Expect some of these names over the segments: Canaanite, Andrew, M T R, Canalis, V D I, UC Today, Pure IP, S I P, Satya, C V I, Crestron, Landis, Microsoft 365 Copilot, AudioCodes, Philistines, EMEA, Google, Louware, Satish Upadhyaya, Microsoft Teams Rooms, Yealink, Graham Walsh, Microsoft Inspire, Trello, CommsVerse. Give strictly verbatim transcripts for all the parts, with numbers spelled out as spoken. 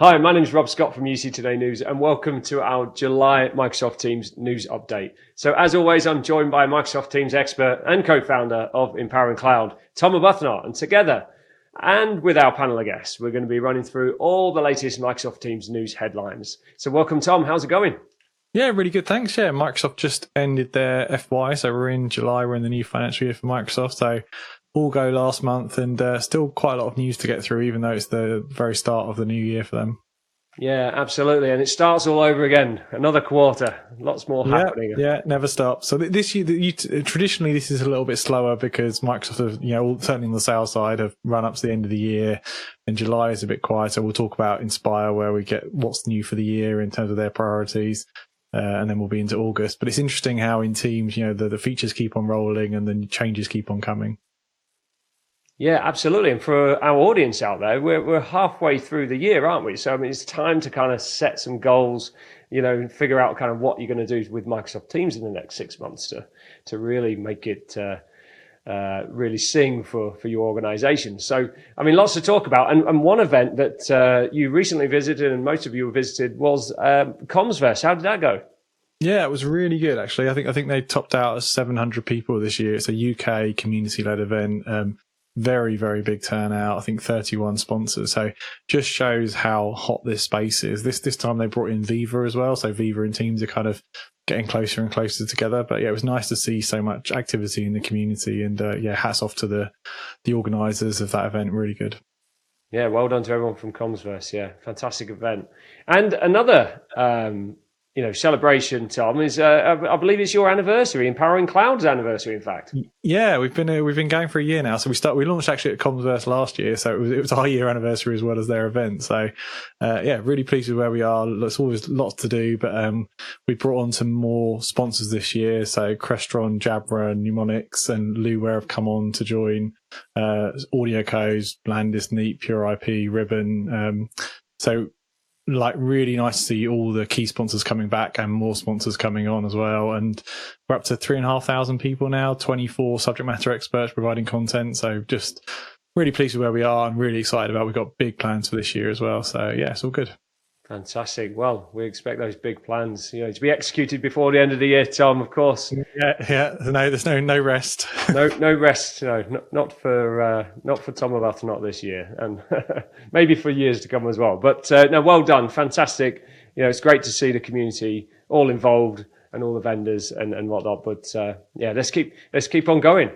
Hi, my name is Rob Scott from U C Today News, and welcome to our July Microsoft Teams news update. So as always, I'm joined by Microsoft Teams expert and co-founder of Empowering Cloud, Tom Arbuthnot, and together and with our panel of guests, we're going to be running through all the latest Microsoft Teams news headlines. So welcome, Tom. How's it going? Yeah, really good. Thanks. Yeah, Microsoft just ended their F Y, so we're in July. We're in the new financial year for Microsoft. So all go last month, and uh, still quite a lot of news to get through, even though it's the very start of the new year for them. Yeah, absolutely. And it starts all over again. Another quarter. Lots more yeah, happening. Yeah, never stops. So this year, you, traditionally, this is a little bit slower because Microsoft have, you know, certainly on the sales side, have run up to the end of the year, and July is a bit quieter. We'll talk about Inspire, where we get what's new for the year in terms of their priorities. Uh, and then we'll be into August. But it's interesting how in Teams, you know, the, the features keep on rolling and the changes keep on coming. Yeah, absolutely. And for our audience out there, we're we're halfway through the year, aren't we? So I mean, it's time to kind of set some goals, you know, and figure out kind of what you're going to do with Microsoft Teams in the next six months to to really make it uh, uh, really sing for for your organization. So I mean, lots to talk about. And, and one event that uh, you recently visited, and most of you visited, was um, CommsVerse. How did that go? Yeah, it was really good, actually. I think I think they topped out at seven hundred people this year. It's a U K community-led event. Um, Very, very big turnout. I think thirty-one sponsors. So just shows how hot this space is. This this time they brought in Viva as well. So Viva and Teams are kind of getting closer and closer together. But yeah, it was nice to see so much activity in the community. And uh, yeah, hats off to the, the organisers of that event. Really good. Yeah, well done to everyone from CommsVerse. Yeah, fantastic event. And another um, you know, celebration, Tom, is uh, I believe it's your anniversary, Empowering Cloud's anniversary, in fact. Yeah, we've been uh, we've been going for a year now. So we start we launched actually at CommsVerse last year, so it was it was our year anniversary as well as their event. So uh, yeah, really pleased with where we are. There's always lots to do, but um, we brought on some more sponsors this year. So Crestron, Jabra, Mnemonics, and Louware have come on to join. Uh, AudioCodes, Landis, Neat, Pure I P, Ribbon. Um, so. Like really nice to see all the key sponsors coming back and more sponsors coming on as well. And we're up to three and a half thousand people now, twenty-four subject matter experts providing content. So just really pleased with where we are and really excited about, we've got big plans for this year as well. So yeah, it's all good. Fantastic. Well, we expect those big plans, you know, to be executed before the end of the year, Tom, of course. Yeah, yeah. No, there's no no rest. no, no rest. No, not, not for uh, not for Tom Arbuthnot this year, and maybe for years to come as well. But uh, no, well done, fantastic. You know, it's great to see the community all involved and all the vendors and and whatnot. But uh, yeah, let's keep let's keep on going.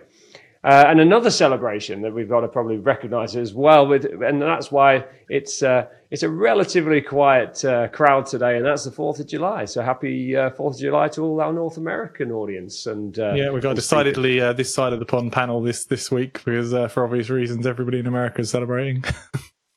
Uh, and another celebration that we've got to probably recognise as well, with, and that's why it's uh, it's a relatively quiet uh, crowd today, and that's the fourth of July. So happy uh, fourth of July to all our North American audience. And uh, yeah, we've got decidedly uh, this side of the pond panel this, this week because uh, for obvious reasons, everybody in America is celebrating.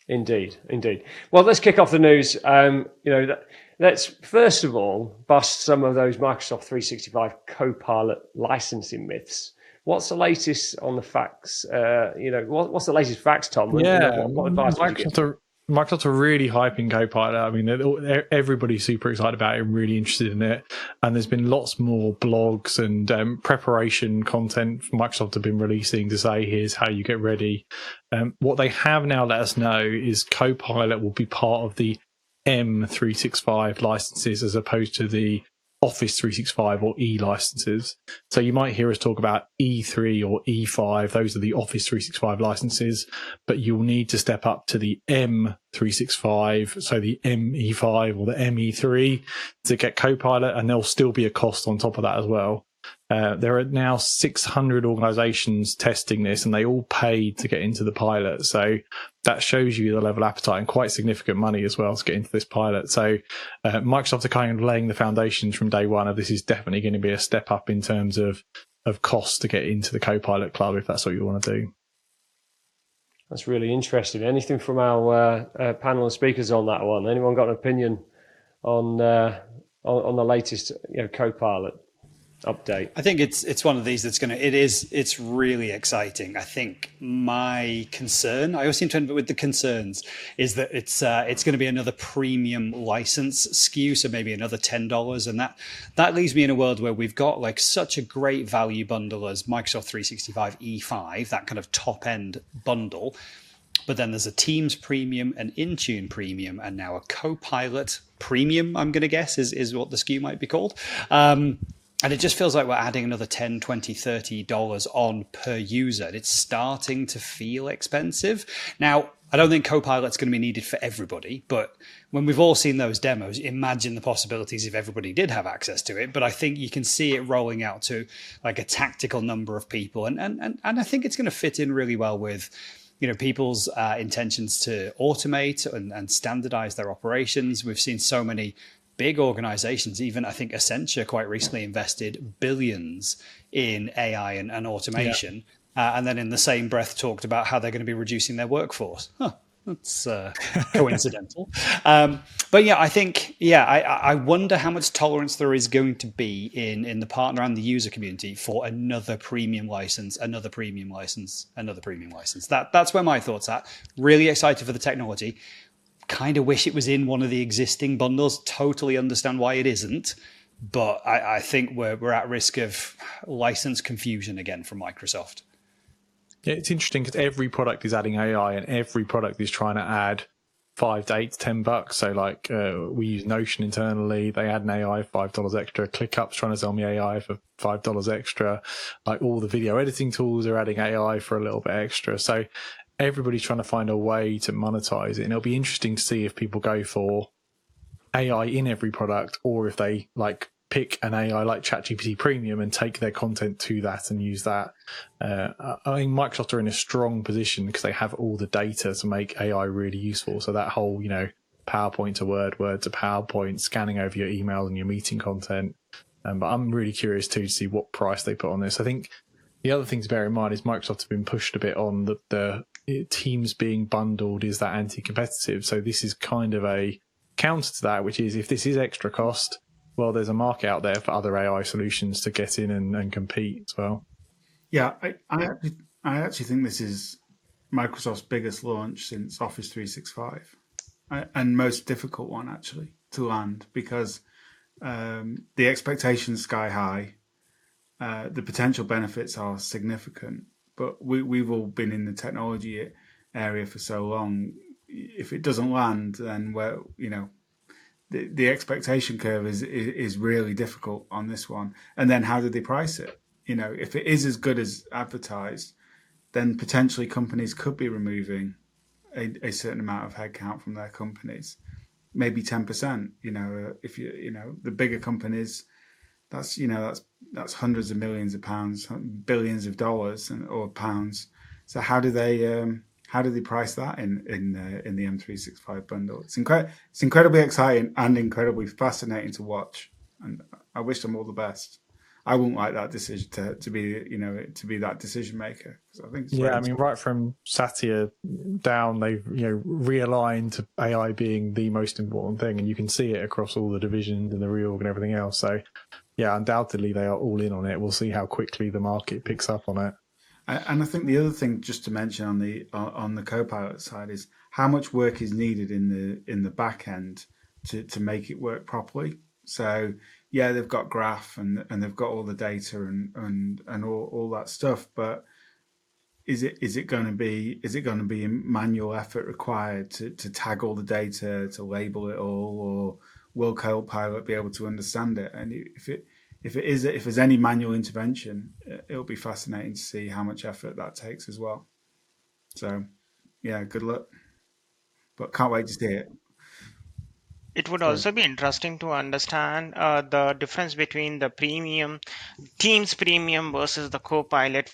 Indeed, indeed. Well, let's kick off the news. Um, you know, that, let's first of all bust some of those Microsoft three sixty-five Copilot licensing myths. What's the latest on the facts? Uh, you know, what, what's the latest facts, Tom? Yeah, what, what advice would you give? Microsoft, Microsoft are really hyping Copilot. I mean, everybody's super excited about it, really interested in it. And there's been lots more blogs and um, preparation content Microsoft have been releasing to say, here's how you get ready. Um, what they have now let us know is Copilot will be part of the M three sixty-five licenses as opposed to the Office three sixty-five or E licenses. So you might hear us talk about E three or E five. Those are the Office three sixty-five licenses, but you'll need to step up to the M three sixty-five, so the M E five or the M E three to get Copilot, and there'll still be a cost on top of that as well. Uh, there are now six hundred organizations testing this, and they all paid to get into the pilot. So that shows you the level of appetite and quite significant money as well to get into this pilot. So uh, Microsoft are kind of laying the foundations from day one of this is definitely going to be a step up in terms of, of cost to get into the Copilot club, if that's what you want to do. That's really interesting. Anything from our uh, uh, panel of speakers on that one? Anyone got an opinion on uh, on, on the latest, you know, Copilot update? I think it's it's one of these that's going to, it is, it's really exciting. I think my concern, I always seem to end up with the concerns, is that it's uh, it's going to be another premium license S K U, so maybe another ten dollars. And that, that leaves me in a world where we've got like such a great value bundle as Microsoft three sixty-five E five, that kind of top end bundle. But then there's a Teams Premium, an Intune Premium, and now a Copilot Premium, I'm going to guess, is, is what the S K U might be called. Um, and it just feels like we're adding another ten dollars, twenty dollars, thirty dollars on per user. And it's starting to feel expensive. Now, I don't think Copilot's going to be needed for everybody, but when we've all seen those demos, imagine the possibilities if everybody did have access to it. But I think you can see it rolling out to like a tactical number of people. And and and, and I think it's going to fit in really well with, you know, people's uh, intentions to automate and, and standardize their operations. We've seen so many big organizations, even I think Accenture quite recently invested billions in A I and, and automation. Yeah. Uh, and then in the same breath talked about how they're going to be reducing their workforce. Huh, that's uh, coincidental. Um, but yeah, I think, yeah, I, I wonder how much tolerance there is going to be in, in the partner and the user community for another premium license, another premium license, another premium license. That That's where my thoughts are. Really excited for the technology. Kind of wish it was in one of the existing bundles. Totally understand why it isn't. But I, I think we're we're at risk of license confusion again from Microsoft. Yeah, it's interesting because every product is adding A I and every product is trying to add five to eight to ten bucks. So like uh, we use Notion internally. They add an A I, five dollars extra. ClickUp's trying to sell me A I for five dollars extra. Like all the video editing tools are adding A I for a little bit extra. So everybody's trying to find a way to monetize it. And it'll be interesting to see if people go for A I in every product or if they like pick an A I like ChatGPT Premium and take their content to that and use that. Uh, I think Microsoft are in a strong position because they have all the data to make A I really useful. So that whole, you know, PowerPoint to Word, Word to PowerPoint, scanning over your email and your meeting content. Um, but I'm really curious too to see what price they put on this. I think the other thing to bear in mind is Microsoft have been pushed a bit on the, the Teams being bundled. Is that anti-competitive? So this is kind of a counter to that, which is if this is extra cost, well, there's a market out there for other A I solutions to get in and, and compete as well. Yeah, I, I, actually, I actually think this is Microsoft's biggest launch since Office three sixty-five and most difficult one, actually, to land because um, the expectations sky high. Uh, the potential benefits are significant, but we, we've all been in the technology area for so long. If it doesn't land, then we're, you know, The, the expectation curve is, is is really difficult on this one. And then how did they price it? You know, if it is as good as advertised, then potentially companies could be removing a, a certain amount of headcount from their companies, maybe ten percent. You know, if you you know the bigger companies, that's you know that's that's hundreds of millions of pounds, billions of dollars and or pounds. So how do they? Um, How do they price that in in the, in the M three sixty-five bundle? It's incre- It's incredibly exciting and incredibly fascinating to watch. And I wish them all the best. I wouldn't like that decision to, to be you know to be that decision maker. So I think it's yeah, I mean, right from Satya down, they've you know realigned to A I being the most important thing, and you can see it across all the divisions and the reorg and everything else. So yeah, undoubtedly they are all in on it. We'll see how quickly the market picks up on it. And I think the other thing just to mention on the on the Copilot side is how much work is needed in the in the back end to, to make it work properly. So yeah, they've got graph and and they've got all the data and and, and all, all that stuff, but is it is it going to be is it going to be manual effort required to, to tag all the data, to label it all, or will Copilot be able to understand it? And if it If it is, if there's any manual intervention, it'll be fascinating to see how much effort that takes as well. So, yeah, good luck. But can't wait to see it. It would also be interesting to understand uh, the difference between the premium, Teams Premium versus the Copilot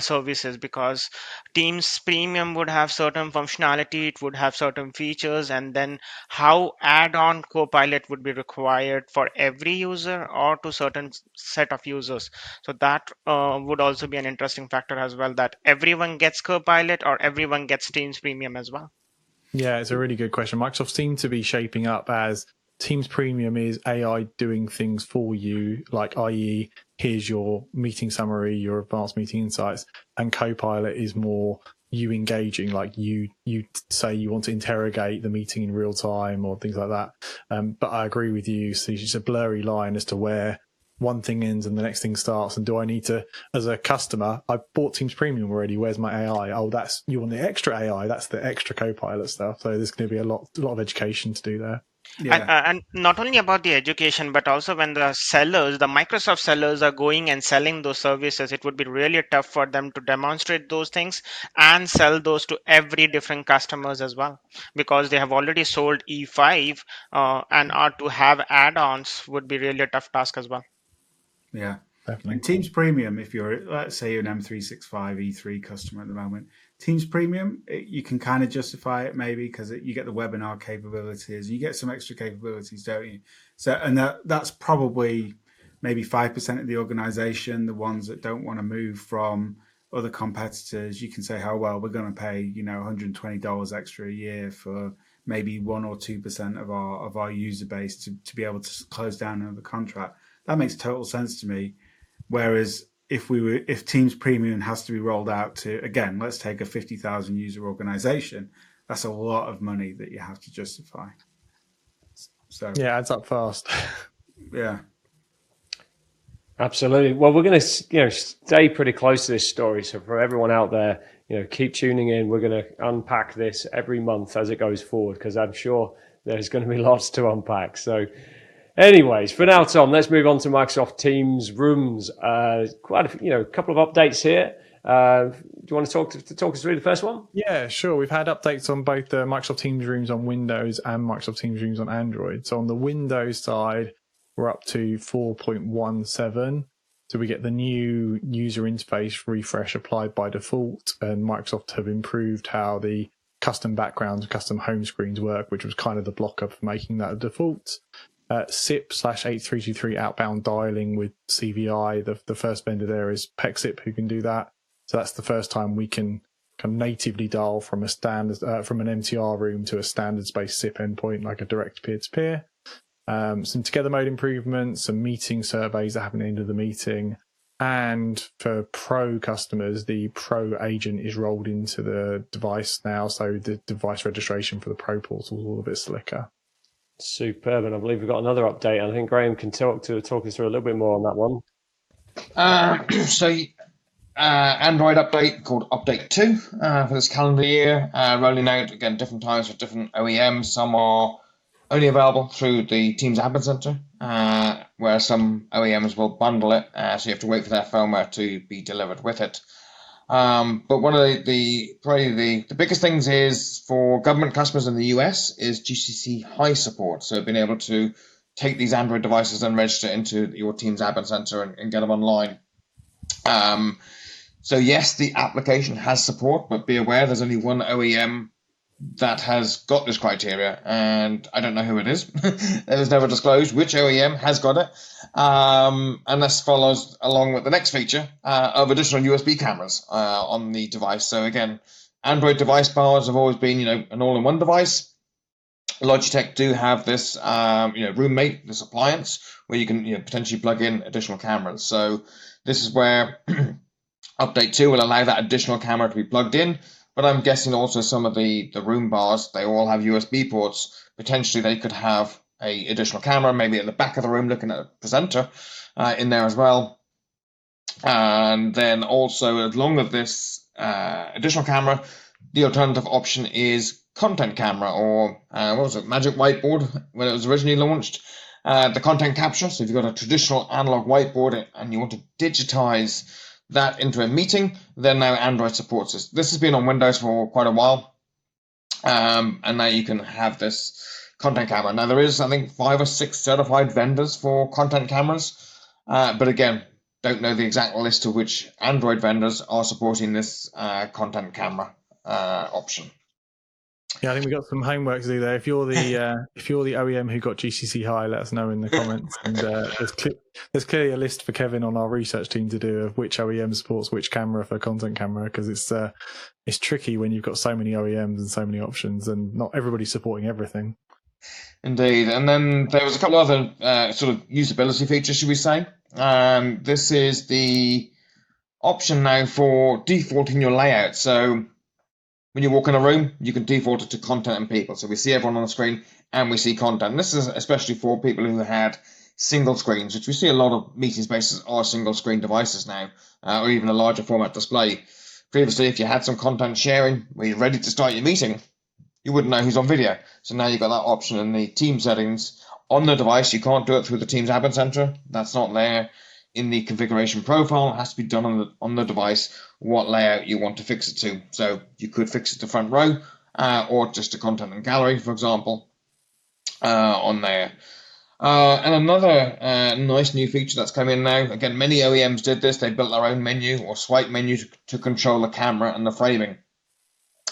services, because Teams Premium would have certain functionality, it would have certain features, and then how add-on Copilot would be required for every user or to certain set of users. So that uh, would also be an interesting factor as well, that everyone gets Copilot or everyone gets Teams Premium as well. Yeah, it's a really good question. Microsoft seemed to be shaping up as Teams Premium is A I doing things for you, like that is here's your meeting summary, your advanced meeting insights, and Copilot is more you engaging, like you you say you want to interrogate the meeting in real time or things like that. Um, but I agree with you, so it's just a blurry line as to where one thing ends and the next thing starts? And do I need to, as a customer, I've bought Teams Premium already. Where's my A I? Oh, that's, you want the extra A I. That's the extra Copilot stuff. So there's going to be a lot, a lot of education to do there. Yeah. And, uh, and not only about the education, but also when the sellers, the Microsoft sellers are going and selling those services, it would be really tough for them to demonstrate those things and sell those to every different customers as well, because they have already sold E five uh, and are to have add-ons would be really a tough task as well. Yeah, definitely. And Teams Premium, if you're, let's say you're an M three sixty-five E three customer at the moment, Teams Premium, it, you can kind of justify it maybe because you get the webinar capabilities, you get some extra capabilities, don't you? So, and that that's probably maybe five percent of the organization, the ones that don't want to move from other competitors. You can say, oh, well, we're going to pay, you know, one hundred twenty dollars extra a year for maybe one or two percent of our, of our user base to, to be able to close down another contract. That makes total sense to me. Whereas, If we were, if Teams Premium has to be rolled out to, again, let's take a fifty thousand user organization, that's a lot of money that you have to justify. So yeah, it adds up fast. Yeah, absolutely. Well, we're going to you know stay pretty close to this story. So for everyone out there, you know, keep tuning in. We're going to unpack this every month as it goes forward because I'm sure there's going to be lots to unpack. So. Anyways, for now, Tom, let's move on to Microsoft Teams Rooms. Uh, quite a, you know, a couple of updates here. Uh, do you want to talk to, to talk us through the first one? Yeah, sure. We've had updates on both the Microsoft Teams Rooms on Windows and Microsoft Teams Rooms on Android. So on the Windows side, we're up to four point one seven. So we get the new user interface refresh applied by default, and Microsoft have improved how the custom backgrounds, custom home screens work, which was kind of the blocker for making that a default. Uh, S I P slash eight three two three outbound dialing with C V I. The, the first vendor there is Pexip, who can do that. So that's the first time we can kind of natively dial from a standard uh, from an M T R room to a standards-based S I P endpoint, like a direct peer-to-peer. Um, some together mode improvements, some meeting surveys that happen at the end of the meeting, and for Pro customers, the Pro agent is rolled into the device now, so the device registration for the Pro portal is a little bit slicker. Superb, and I believe we've got another update. I think Graham can talk to talk us through a little bit more on that one. Uh, so, uh, Android update called Update two uh, for this calendar year, uh, rolling out again different times for different O E Ms. Some are only available through the Teams Admin Center, uh, where some O E Ms will bundle it, uh, so you have to wait for their firmware to be delivered with it. Um, but one of the, the probably the, the biggest things is for government customers in the U S is G C C High support. So being able to take these Android devices and register into your Teams Admin Center and, and get them online. Um, so yes, the application has support, but be aware there's only one O E M that has got this criteria, and I don't know who it is. It was never disclosed which O E M has got it, um, and this follows along with the next feature uh, of additional U S B cameras uh, on the device. So again, Android device bars have always been, you know, an all-in-one device. Logitech do have this, um, you know, roommate, this appliance where you can you know, potentially plug in additional cameras. So this is where Update two will allow that additional camera to be plugged in. But I'm guessing also some of the, the room bars, they all have U S B ports. Potentially they could have a additional camera, maybe at the back of the room looking at a presenter uh, in there as well. And then also along with this uh, additional camera, the alternative option is content camera or uh, what was it, Magic Whiteboard when it was originally launched. Uh, the content capture, so if you've got a traditional analog whiteboard and you want to digitize that into a meeting, then now Android supports this. This has been on Windows for quite a while, um, and now you can have this content camera. Now there is, I think, five or six certified vendors for content cameras, uh, but again, don't know the exact list of which Android vendors are supporting this uh, content camera uh, option. Yeah, I think we got some homework to do there. If you're the uh, if you're the O E M who got G C C High, let us know in the comments. And uh, there's, cl- there's clearly a list for Kevin on our research team to do of which O E M supports which camera for content camera, because it's uh, it's tricky when you've got so many O E Ms and so many options, and not everybody's supporting everything. Indeed, and then there was a couple of other uh, sort of usability features, should we say? Um, this is the option now for defaulting your layout. So when you walk in a room, you can default it to content and people. So we see everyone on the screen and we see content. This is especially for people who had single screens, which we see a lot of meeting spaces are single screen devices now, uh, or even a larger format display. Previously, if you had some content sharing where you're ready to start your meeting, you wouldn't know who's on video. So now you've got that option in the team settings. On the device, you can't do it through the Teams admin center. That's not there in the configuration profile. It has to be done on the, on the device, what layout you want to fix it to. So you could fix it to front row uh, or just to content and gallery, for example, uh, on there. Uh, and another uh, nice new feature that's come in now, again, many O E Ms did this. They built their own menu or swipe menu to, to control the camera and the framing.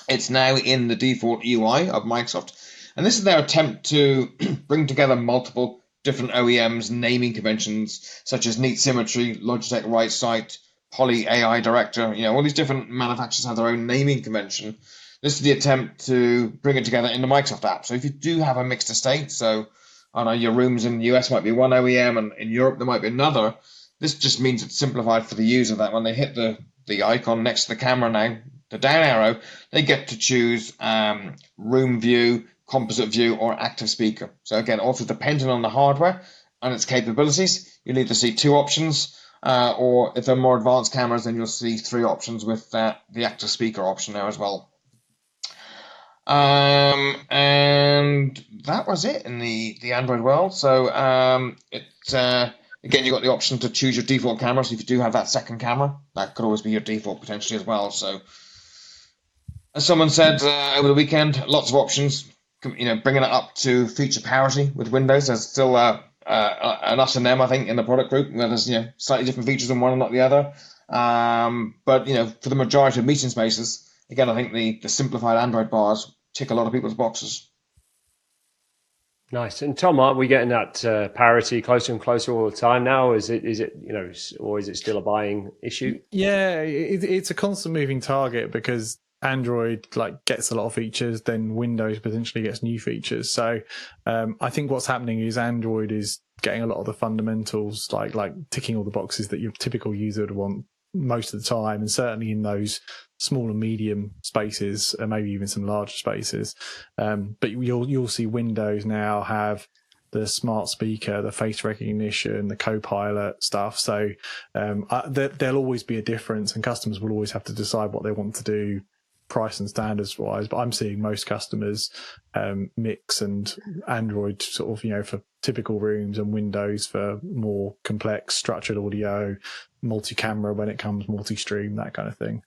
It's now in the default U I of Microsoft. And this is their attempt to bring together multiple different O E Ms, naming conventions, such as Neat Symmetry, Logitech Right Sight, Poly A I Director. You know, all these different manufacturers have their own naming convention. This is the attempt to bring it together in the Microsoft app. So if you do have a mixed estate, so I know your rooms in the U S might be one O E M and in Europe there might be another. This just means it's simplified for the user that when they hit the, the icon next to the camera now, the down arrow, they get to choose um, room view, composite view, or active speaker. So again, also depending on the hardware and its capabilities, you'll either see two options, uh, or if they're more advanced cameras, then you'll see three options with uh, the active speaker option there as well. Um, and that was it in the, the Android world. So um, it, uh, again, you've got the option to choose your default camera. So if you do have that second camera, that could always be your default potentially as well. So as someone said uh, over the weekend, lots of options, you know, bringing it up to feature parity with Windows. There's still uh, uh, an us and them, I think, in the product group, where there's, you know, slightly different features in one and not the other. Um, but, you know, for the majority of meeting spaces, again, I think the, the simplified Android bars tick a lot of people's boxes. Nice. And Tom, aren't we getting that uh, parity closer and closer all the time now? Is it, is it, you know, or is it still a buying issue? Yeah, it, it's a constant moving target because Android like gets a lot of features, then Windows potentially gets new features. So um, I think what's happening is Android is getting a lot of the fundamentals, like like ticking all the boxes that your typical user would want most of the time, and certainly in those small and medium spaces, and maybe even some larger spaces. Um, but you'll you'll see Windows now have the smart speaker, the face recognition, the Copilot stuff. So um, I, there, there'll always be a difference, and customers will always have to decide what they want to do, price and standards wise. But I'm seeing most customers um, mix and Android sort of, you know, for typical rooms and Windows for more complex structured audio, multi-camera when it comes, multi-stream, that kind of thing.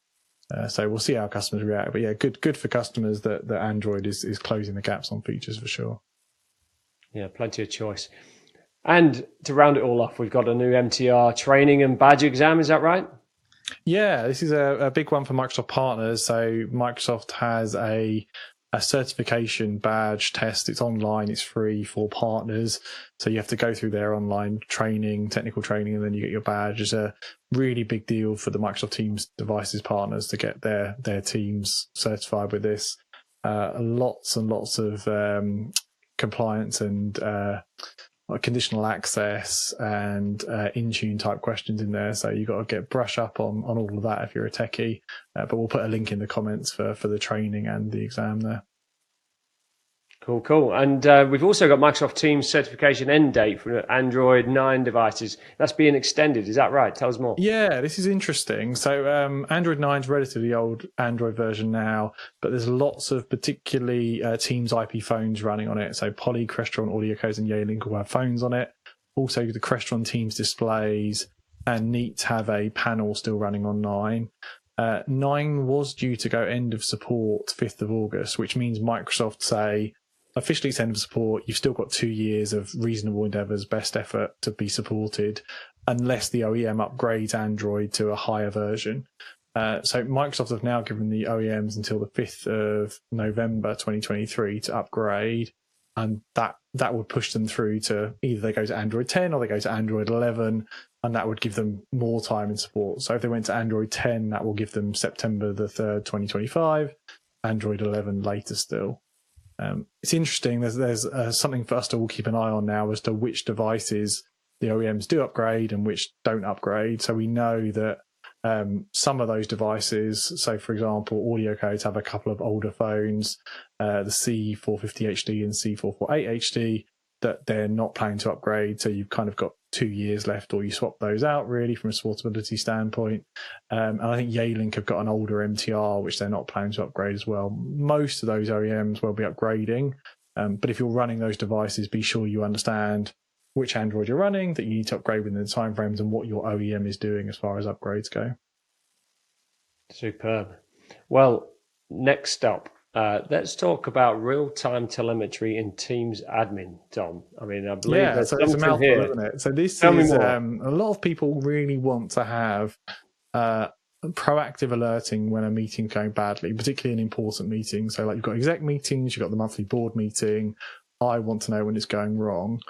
Uh, so we'll see how customers react. But yeah, good good for customers that, that Android is, is closing the gaps on features for sure. Yeah, plenty of choice. And to round it all off, we've got a new M T R training and badge exam. Is that right? Yeah, this is a, a big one for Microsoft partners. So Microsoft has a a certification badge test. It's online, it's free for partners. So you have to go through their online training, technical training, and then you get your badge. It's a really big deal for the Microsoft Teams devices partners to get their, their teams certified with this. Uh, lots and lots of um, compliance and uh, conditional access and uh, in-tune type questions in there. So you've got to get brush up on, on all of that if you're a techie. Uh, but we'll put a link in the comments for, for the training and the exam there. Cool, cool. And uh, we've also got Microsoft Teams certification end date for Android nine devices. That's being extended. Is that right? Tell us more. Yeah, this is interesting. So um, Android nine is relatively old Android version now, but there's lots of particularly uh, Teams I P phones running on it. So Poly, Crestron, AudioCodes, and Yealink will have phones on it. Also, the Crestron Teams displays and Neat have a panel still running on nine. Uh, nine was due to go end of support fifth of August, which means Microsoft say, officially it's end of support. You've still got two years of reasonable endeavors, best effort to be supported, unless the O E M upgrades Android to a higher version. Uh, so Microsoft have now given the O E Ms until the fifth of November twenty twenty-three to upgrade, and that that would push them through to either they go to Android ten or they go to Android eleven, and that would give them more time in support. So if they went to Android ten, that will give them September the third, twenty twenty-five, Android eleven later still. Um, it's interesting. There's there's uh, something for us to all keep an eye on now as to which devices the O E Ms do upgrade and which don't upgrade. So we know that um, some of those devices, so for example, AudioCodes have a couple of older phones, uh, the C four fifty H D and C four forty-eight H D, that they're not planning to upgrade. So you've kind of got two years left, or you swap those out really from a supportability standpoint. Um, and I think Yealink have got an older M T R, which they're not planning to upgrade as well. Most of those O E Ms will be upgrading. Um, but if you're running those devices, be sure you understand which Android you're running, that you need to upgrade within the timeframes, and what your O E M is doing as far as upgrades go. Superb. Well, next up, uh, let's talk about real-time telemetry in Teams admin, Tom. I mean, I believe yeah, there's so something it's a mouthful, here. Isn't it? So this Tell is um, a lot of people really want to have uh, proactive alerting when a meeting's going badly, particularly in important meetings. So, like, you've got exec meetings, you've got the monthly board meeting. I want to know when it's going wrong.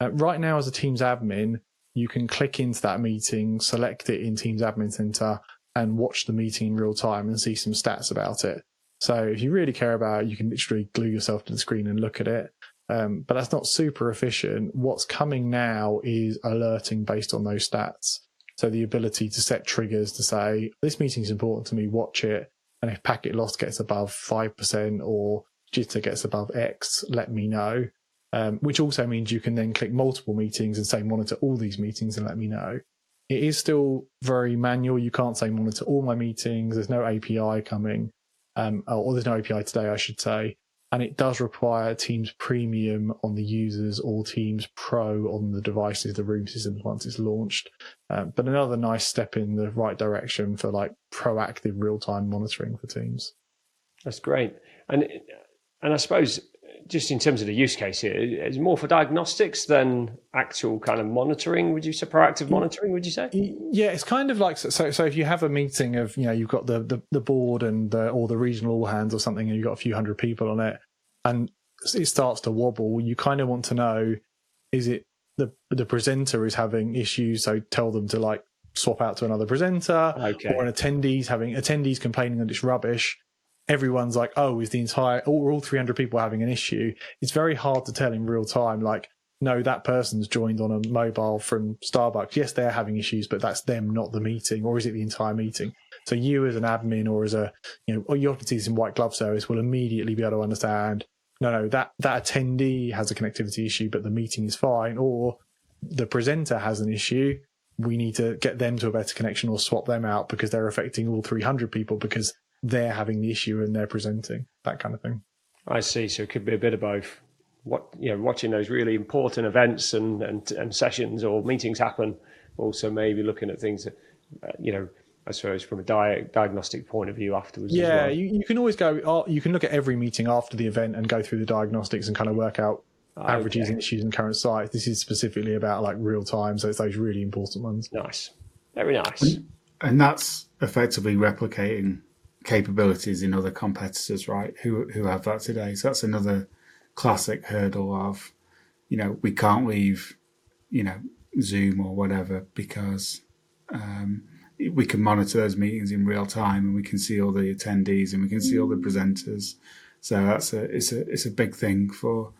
Uh, right now, as a Teams admin, you can click into that meeting, select it in Teams Admin Center, and watch the meeting in real time and see some stats about it. So if you really care about it, you can literally glue yourself to the screen and look at it. Um, but that's not super efficient. What's coming now is alerting based on those stats. So the ability to set triggers to say, this meeting's important to me, watch it. And if packet loss gets above five percent or jitter gets above X, let me know. Um, which also means you can then click multiple meetings and say, monitor all these meetings and let me know. It is still very manual. You can't say monitor all my meetings. There's no A P I coming, um, or there's no A P I today, I should say. And it does require Teams Premium on the users or Teams Pro on the devices, the room systems, once it's launched. Um, but another nice step in the right direction for like proactive real-time monitoring for Teams. That's great. And and I suppose, just in terms of the use case here, it's more for diagnostics than actual kind of monitoring. Would you say proactive monitoring? Would you say? Yeah, it's kind of like so. So if you have a meeting of, you know, you've got the the, the board and the, or the regional all hands or something, and you've got a few hundred people on it, and it starts to wobble. You kind of want to know, is it the the presenter is having issues? So tell them to like swap out to another presenter, okay. Or an attendee's having attendees complaining that it's rubbish. Everyone's like, oh, is the entire, or all three hundred people having an issue? It's very hard to tell in real time, like, no, that person's joined on a mobile from Starbucks. Yes, they're having issues, but that's them, not the meeting. Or is it the entire meeting? So you as an admin or as a, you know, or you often see this in white glove service will immediately be able to understand, no, no, that, that attendee has a connectivity issue, but the meeting is fine. Or the presenter has an issue. We need to get them to a better connection or swap them out because they're affecting all three hundred people because they're having the issue and they're presenting, that kind of thing. I see. So it could be a bit of both. What, you know, watching those really important events and, and, and sessions or meetings happen. Also, maybe looking at things that, uh, you know, I suppose from a di- diagnostic point of view afterwards. Yeah, as well. you, you can always go, oh, you can look at every meeting after the event and go through the diagnostics and kind of work out okay. averages and issues and current size. This is specifically about like real time. So it's those really important ones. Nice. Very nice. And that's effectively replicating capabilities in other competitors, right, who who have that today. So that's another classic hurdle of, you know, we can't leave, you know, Zoom or whatever because um, we can monitor those meetings in real time and we can see all the attendees and we can see all the presenters. So that's a it's a it's a big thing for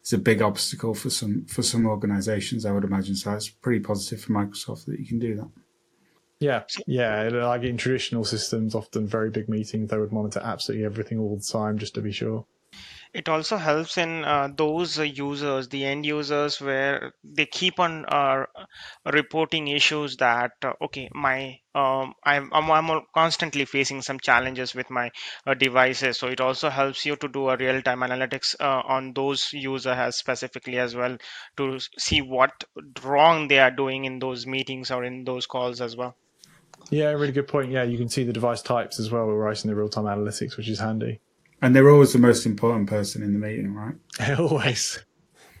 it's a big obstacle for some for some organizations, I would imagine. So it's pretty positive for Microsoft that you can do that. Yeah, yeah. Like in traditional systems, often very big meetings, they would monitor absolutely everything all the time just to be sure. It also helps in uh, those users, the end users, where they keep on uh, reporting issues that, uh, okay, my um, I'm, I'm, I'm constantly facing some challenges with my uh, devices. So it also helps you to do a real-time analytics uh, on those users specifically as well to see what wrong they are doing in those meetings or in those calls as well. Yeah, really good point. Yeah, you can see the device types as well. We're writing the real-time analytics, which is handy. And they're always the most important person in the meeting, right? Always.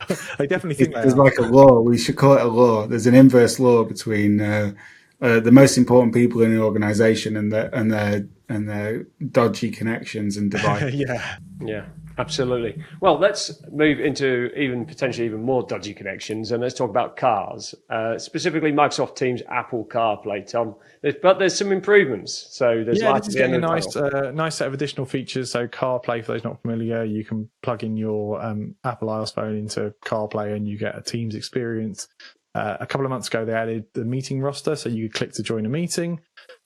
I definitely think that. There's like a law. We should call it a law. There's an inverse law between uh, uh, the most important people in an organisation and their and their and their dodgy connections and devices. yeah, yeah, absolutely. Well, let's move into even potentially even more dodgy connections, and let's talk about cars, uh, specifically Microsoft Teams, Apple CarPlay, Tom. But there's some improvements, so there's yeah, light at the end of the tunnel. It's getting a nice, uh, nice set of additional features. So CarPlay, for those not familiar, you can plug in your um, Apple iOS phone into CarPlay and you get a Teams experience. Uh, a couple of months ago, they added the meeting roster, so you could click to join a meeting.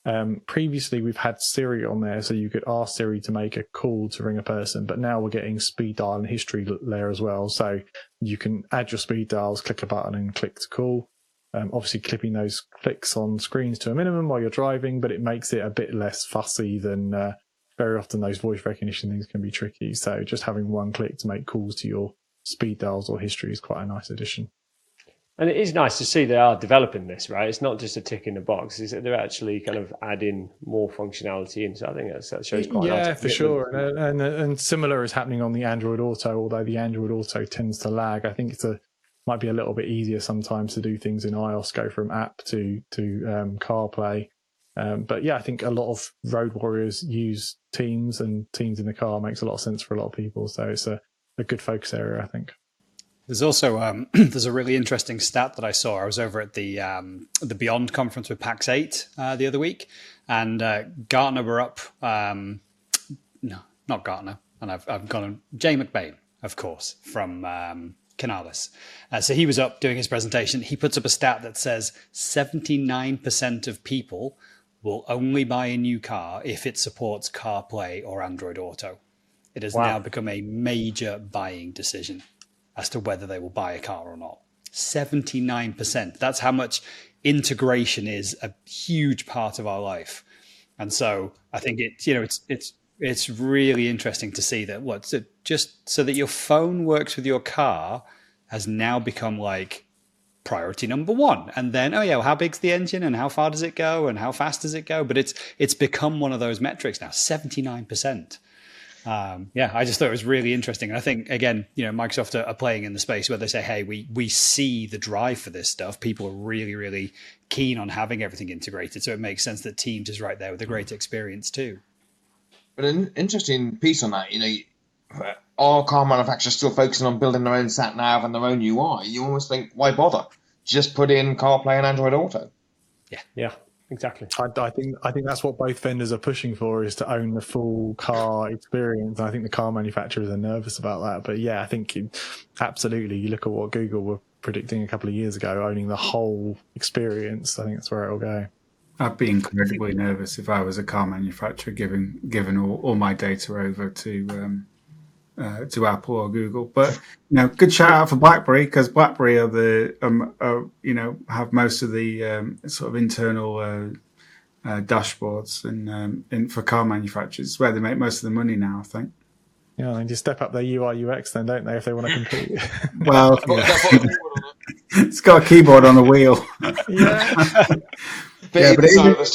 Um, previously, we've had Siri on there, so you could ask Siri to make a call to ring a person, but now we're getting speed dial and history there as well. So you can add your speed dials, click a button and click to call. Um, obviously, clipping those clicks on screens to a minimum while you're driving, but it makes it a bit less fussy than uh, very often those voice recognition things can be tricky. So just having one click to make calls to your speed dials or history is quite a nice addition. And it is nice to see they are developing this, right? It's not just a tick in the box. It's that they're actually kind of adding more functionality in. So I think that's, that shows quite a lot. Yeah, for sure. And, and and similar is happening on the Android Auto, although the Android Auto tends to lag. I think it's a might be a little bit easier sometimes to do things in iOS, go from app to to um, CarPlay. Um, but yeah, I think a lot of road warriors use Teams, and Teams in the car makes a lot of sense for a lot of people. So it's a, a good focus area, I think. There's also um, there's a really interesting stat that I saw. I was over at the um, the Beyond conference with PAX eight uh, the other week, and uh, Gartner were up. Um, no, not Gartner, and I've I've gone on Jay McBain, of course, from um, Canalis. Uh, so he was up doing his presentation. He puts up a stat that says seventy-nine percent of people will only buy a new car if it supports CarPlay or Android Auto. It has wow. now become a major buying decision as to whether they will buy a car or not. seventy-nine percent. That's how much integration is a huge part of our life. And so I think it, you know, it's it's it's really interesting to see that what's it just so that your phone works with your car has now become like priority number one. And then, oh yeah, well, how big's the engine and how far does it go and how fast does it go? But it's it's become one of those metrics now, seventy-nine percent. Um, yeah, I just thought it was really interesting. And I think, again, you know, Microsoft are, are playing in the space where they say, hey, we we see the drive for this stuff. People are really, really keen on having everything integrated. So it makes sense that Teams is right there with a great experience too. But an interesting piece on that, you know, are car manufacturers still focusing on building their own sat-nav and their own U I? You almost think, why bother? Just put in CarPlay and Android Auto. Yeah, yeah. Exactly. I, I think I think that's what both vendors are pushing for, is to own the full car experience. I think the car manufacturers are nervous about that. But yeah, I think it, absolutely. You look at what Google were predicting a couple of years ago, owning the whole experience. I think that's where it'll go. I'd be incredibly nervous if I was a car manufacturer giving given all, all my data over to um, uh, to Apple or Google. But you know, good shout out for BlackBerry, because BlackBerry are the um, are, you know, have most of the um, sort of internal uh, uh, dashboards and um, in, for car manufacturers. It's where they make most of the money now, I think. Yeah, they just step up their U I U X then, don't they, if they want to compete? Well, it's got a keyboard on the wheel. Yeah. Yeah, but it is,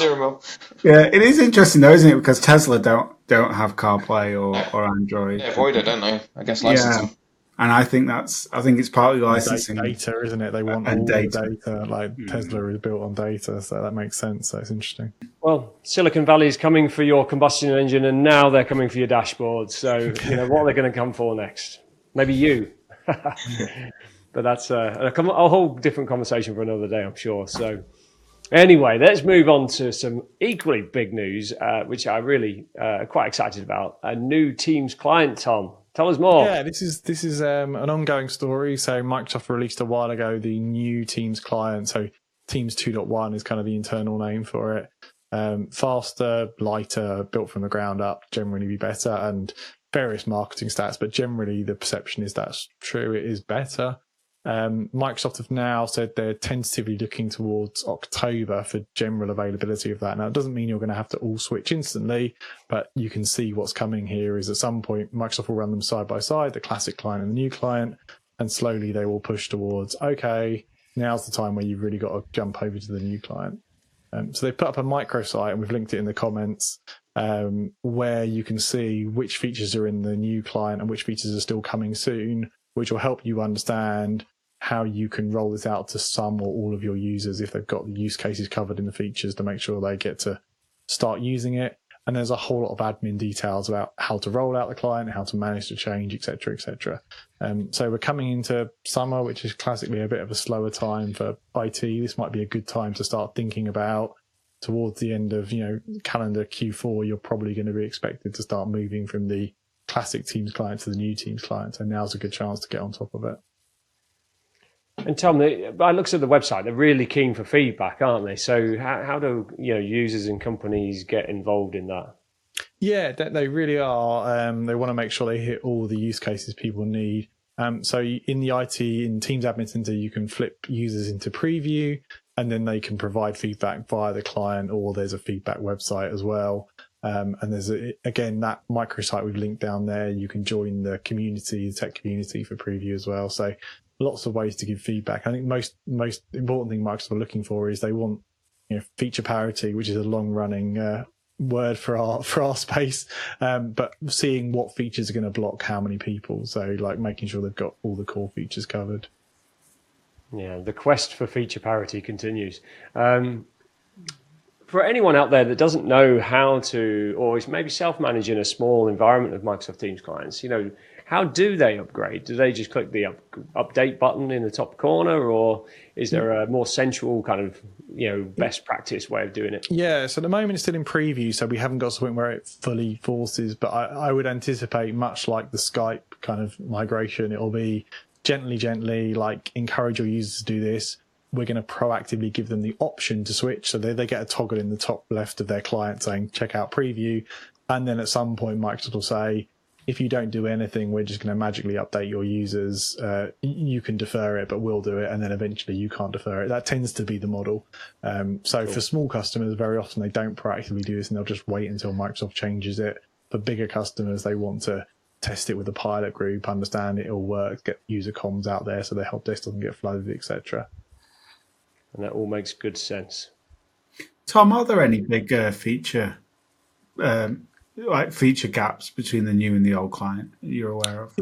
yeah, it is interesting though, isn't it? Because Tesla don't don't have CarPlay or, yeah. or Android. They avoid it, don't they? I guess licensing. Yeah. And I think that's I think it's partly licensing data, isn't it? They want and all data. The data. Like mm. Tesla is built on data, so that makes sense. So it's interesting. Well, Silicon Valley is coming for your combustion engine, and now they're coming for your dashboard. So you know what are they going to come for next? Maybe you. But that's a, a, a whole different conversation for another day, I'm sure. So. Anyway, let's move on to some equally big news, uh, which I'm really uh, quite excited about. A new Teams client, Tom. Tell us more. Yeah, this is this is um, an ongoing story. So Microsoft released a while ago the new Teams client. So Teams two point one is kind of the internal name for it. Um, faster, lighter, built from the ground up, generally be better, and various marketing stats. But generally, the perception is that's true. It is better. Um, Microsoft have now said they're tentatively looking towards October for general availability of that. Now, it doesn't mean you're going to have to all switch instantly, but you can see what's coming here is at some point Microsoft will run them side by side, the classic client and the new client, and slowly they will push towards, okay, now's the time where you've really got to jump over to the new client. Um, so they put up a microsite, and we've linked it in the comments, um, where you can see which features are in the new client and which features are still coming soon, which will help you understand how you can roll this out to some or all of your users if they've got the use cases covered in the features to make sure they get to start using it. And there's a whole lot of admin details about how to roll out the client, how to manage the change, et cetera, et cetera. Um, so we're coming into summer, which is classically a bit of a slower time for I T. This might be a good time to start thinking about towards the end of, you know, calendar Q four, you're probably going to be expected to start moving from the classic Teams client to the new Teams client. So now's a good chance to get on top of it. And Tom, they, I looked at the website, they're really keen for feedback, aren't they? So how, how do you know users and companies get involved in that? Yeah, they really are. Um, they want to make sure they hit all the use cases people need. Um, so in the I T, in Teams Admin Center, you can flip users into preview, and then they can provide feedback via the client, or there's a feedback website as well. Um, and there's, a, again, that microsite we've linked down there. You can join the community, the tech community for preview as well. So lots of ways to give feedback. I think most most important thing Microsoft are looking for is they want you know, feature parity, which is a long-running uh, word for our for our space, um, but seeing what features are going to block how many people. So like making sure they've got all the core features covered. Yeah, the quest for feature parity continues. Um, for anyone out there that doesn't know how to, or is maybe self-managing a small environment of Microsoft Teams clients, you know, how do they upgrade? Do they just click the up, update button in the top corner, or is there a more central kind of, you know, best practice way of doing it? Yeah, so at the moment it's still in preview, so we haven't got something where it fully forces, but I, I would anticipate, much like the Skype kind of migration, it'll be gently, gently, like encourage your users to do this. We're going to proactively give them the option to switch, so they, they get a toggle in the top left of their client saying, check out preview. And then at some point, Microsoft will say, if you don't do anything, we're just going to magically update your users. Uh, you can defer it, but we'll do it. And then eventually you can't defer it. That tends to be the model. Um, so cool. For small customers, very often they don't proactively do this and they'll just wait until Microsoft changes it. For bigger customers, they want to test it with a pilot group, understand it all works, get user comms out there so their help desk doesn't get flooded, et cetera. And that all makes good sense. Tom, are there any big uh, feature um like feature gaps between the new and the old client you're aware of?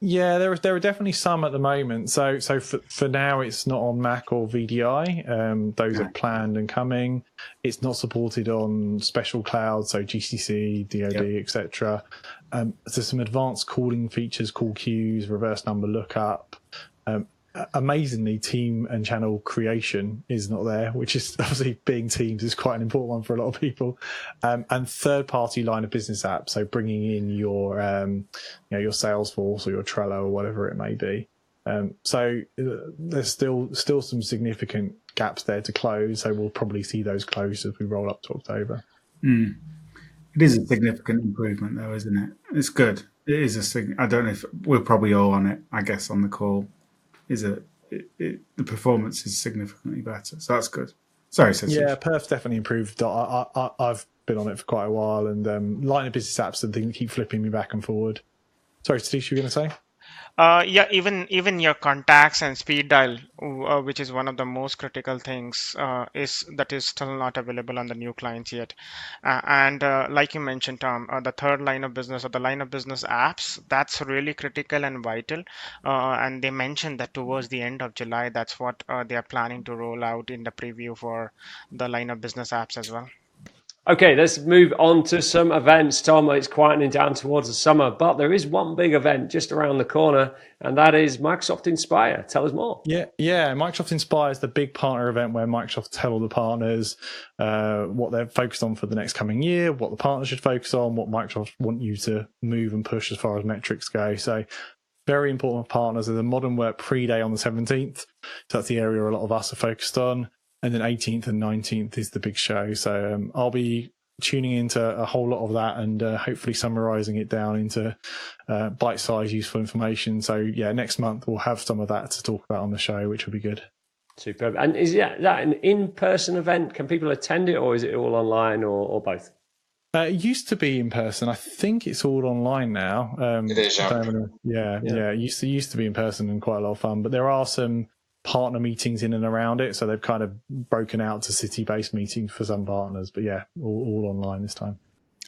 Yeah, there are, there are definitely some at the moment. So so for, for now, it's not on Mac or V D I. Um, those are planned and coming. It's not supported on special cloud, so G C C, D O D, yep. et cetera. Um, so some advanced calling features, call queues, reverse number lookup. Um, amazingly, team and channel creation is not there, which is obviously, being Teams is quite an important one for a lot of people, um, and third-party line of business apps, so bringing in your um you know your Salesforce or your Trello or whatever it may be. Um so there's still still some significant gaps there to close, so we'll probably see those close as we roll up to October. mm. It is a significant improvement though, isn't it? It's good. It is a sig- I don't know if we're probably all on it, I guess, on the call. Is a it, it, the performance is significantly better, so that's good. Sorry, Seth. Yeah, Perth's definitely improved. I, I, I've been on it for quite a while, and um, line of business apps and things keep flipping me back and forward. Sorry, Satish, you were going to say? Uh, yeah, even even your contacts and speed dial, uh, which is one of the most critical things, uh, is that is still not available on the new clients yet. Uh, and uh, like you mentioned, Tom, uh, the third line of business or the line of business apps, that's really critical and vital. Uh, and they mentioned that towards the end of July, that's what uh, they are planning to roll out in the preview for the line of business apps as well. Okay, let's move on to some events. Tom, it's quietening down towards the summer, but there is one big event just around the corner, and that is Microsoft Inspire. Tell us more. Yeah, yeah. Microsoft Inspire is the big partner event where Microsoft tell all the partners uh, what they're focused on for the next coming year, what the partners should focus on, what Microsoft want you to move and push as far as metrics go. So very important partners. There's a modern work pre-day on the seventeenth. So that's the area a lot of us are focused on. And then eighteenth and nineteenth is the big show. So um, I'll be tuning into a whole lot of that and uh, hopefully summarizing it down into uh, bite-sized useful information. So yeah, next month we'll have some of that to talk about on the show, which will be good. Superb. And is that, that an in-person event? Can people attend it, or is it all online, or, or both? Uh, it used to be in person. I think it's all online now. Um, it is. Yeah, yeah, yeah. It used to, used to be in person and quite a lot of fun, but there are some partner meetings in and around it, so they've kind of broken out to city-based meetings for some partners, but yeah, all, all online this time.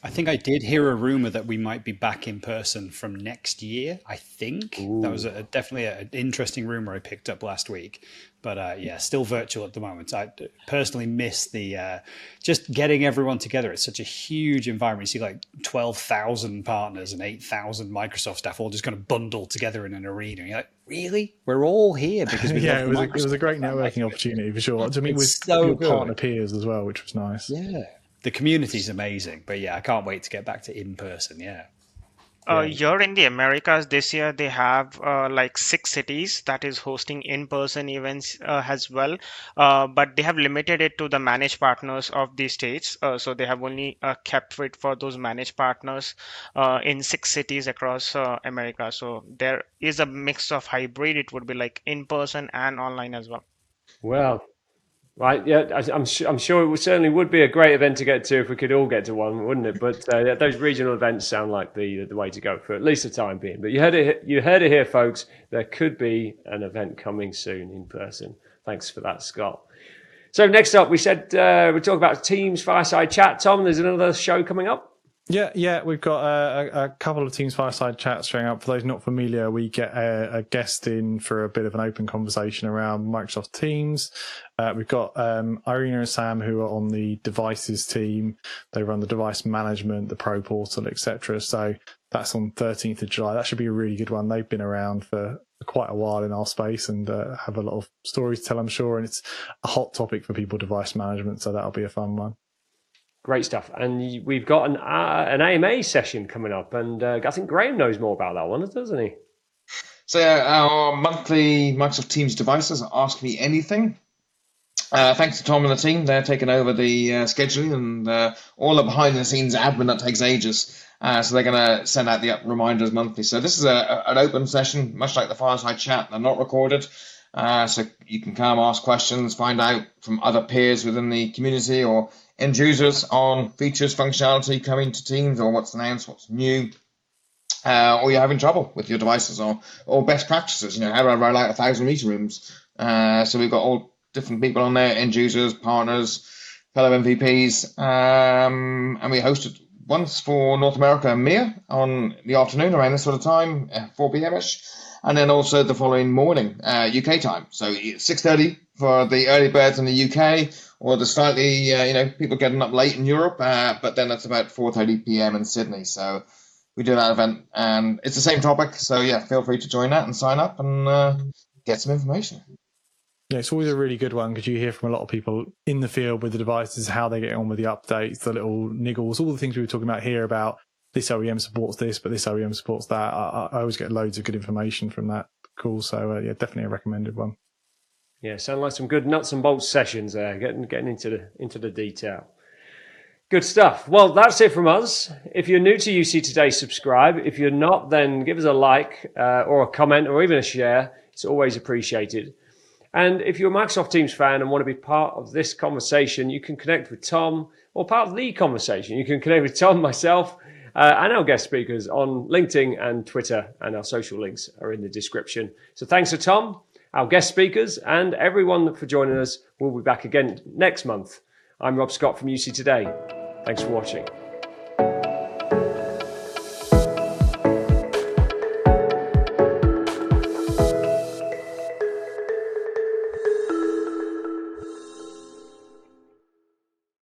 I think I did hear a rumor that we might be back in person from next year, I think. Ooh. That was a, definitely an interesting rumor I picked up last week, but uh yeah, still virtual at the moment. I personally miss the uh just getting everyone together. It's such a huge environment. You see like twelve thousand partners and eight thousand Microsoft staff all just kind of bundled together in an arena, and you're like, really? We're all here because we yeah, it was, a, it was a great networking opportunity for sure. To meet with so your good. partner peers as well, which was nice. Yeah, the community's amazing. But yeah, I can't wait to get back to in person. Yeah. Uh, here in the Americas this year, they have uh, like six cities that is hosting in-person events uh, as well, uh, but they have limited it to the managed partners of these states. Uh, so they have only uh, kept it for those managed partners uh, in six cities across uh, America. So there is a mix of hybrid. It would be like in-person and online as well. Well, right. Yeah, I, I'm, su I'm sure it would, certainly would be a great event to get to if we could all get to one, wouldn't it? But uh, those regional events sound like the, the way to go for at least the time being. But you heard it, you heard it here, folks. There could be an event coming soon in person. Thanks for that, Scott. So next up, we said uh, we talk about Teams Fireside Chat. Tom, there's another show coming up. Yeah, yeah, we've got a, a couple of Teams Fireside Chats showing up. For those not familiar, we get a, a guest in for a bit of an open conversation around Microsoft Teams. Uh, we've got um, Irina and Sam, who are on the devices team. They run the device management, the Pro Portal, et cetera. So that's on thirteenth of July. That should be a really good one. They've been around for quite a while in our space and uh, have a lot of stories to tell, I'm sure. And it's a hot topic for people, device management. So that'll be a fun one. Great stuff. And we've got an uh, an A M A session coming up. And uh, I think Graham knows more about that one, doesn't he? So uh, our monthly Microsoft Teams devices, Ask Me Anything. Uh, thanks to Tom and the team. They're taking over the uh, scheduling and uh, all the behind-the-scenes admin that takes ages. Uh, so they're going to send out the reminders monthly. So this is a, a, an open session, much like the Fireside Chat. They're not recorded. Uh, so you can come, ask questions, find out from other peers within the community or end users on features, functionality coming to Teams, or what's announced, what's new, uh, or you're having trouble with your devices, or or best practices. You know, how do I roll out a thousand meeting rooms? Uh, so we've got all different people on there, end users, partners, fellow M V Ps, um, and we hosted once for North America and M E A on the afternoon around this sort of time, four p m ish, and then also the following morning, uh, U K time. So six thirty for the early birds in the U K, or the slightly, uh, you know, people getting up late in Europe, uh, but then that's about four thirty p m in Sydney. So we do that event, and it's the same topic. So yeah, feel free to join that and sign up and uh, get some information. Yeah, it's always a really good one because you hear from a lot of people in the field with the devices, how they get on with the updates, the little niggles, all the things we were talking about here about this O E M supports this, but this O E M supports that. I, I always get loads of good information from that call. So uh, yeah, definitely a recommended one. Yeah, sound like some good nuts and bolts sessions there, getting getting into the into the detail. Good stuff. Well, that's it from us. If you're new to U C Today, subscribe. If you're not, then give us a like uh, or a comment or even a share. It's always appreciated. And if you're a Microsoft Teams fan and want to be part of this conversation, you can connect with Tom, or part of the conversation. You can connect with Tom, myself, uh, and our guest speakers on LinkedIn and Twitter, and our social links are in the description. So thanks to Tom, our guest speakers, and everyone for joining us. We'll be back again next month. I'm Rob Scott from U C Today. Thanks for watching.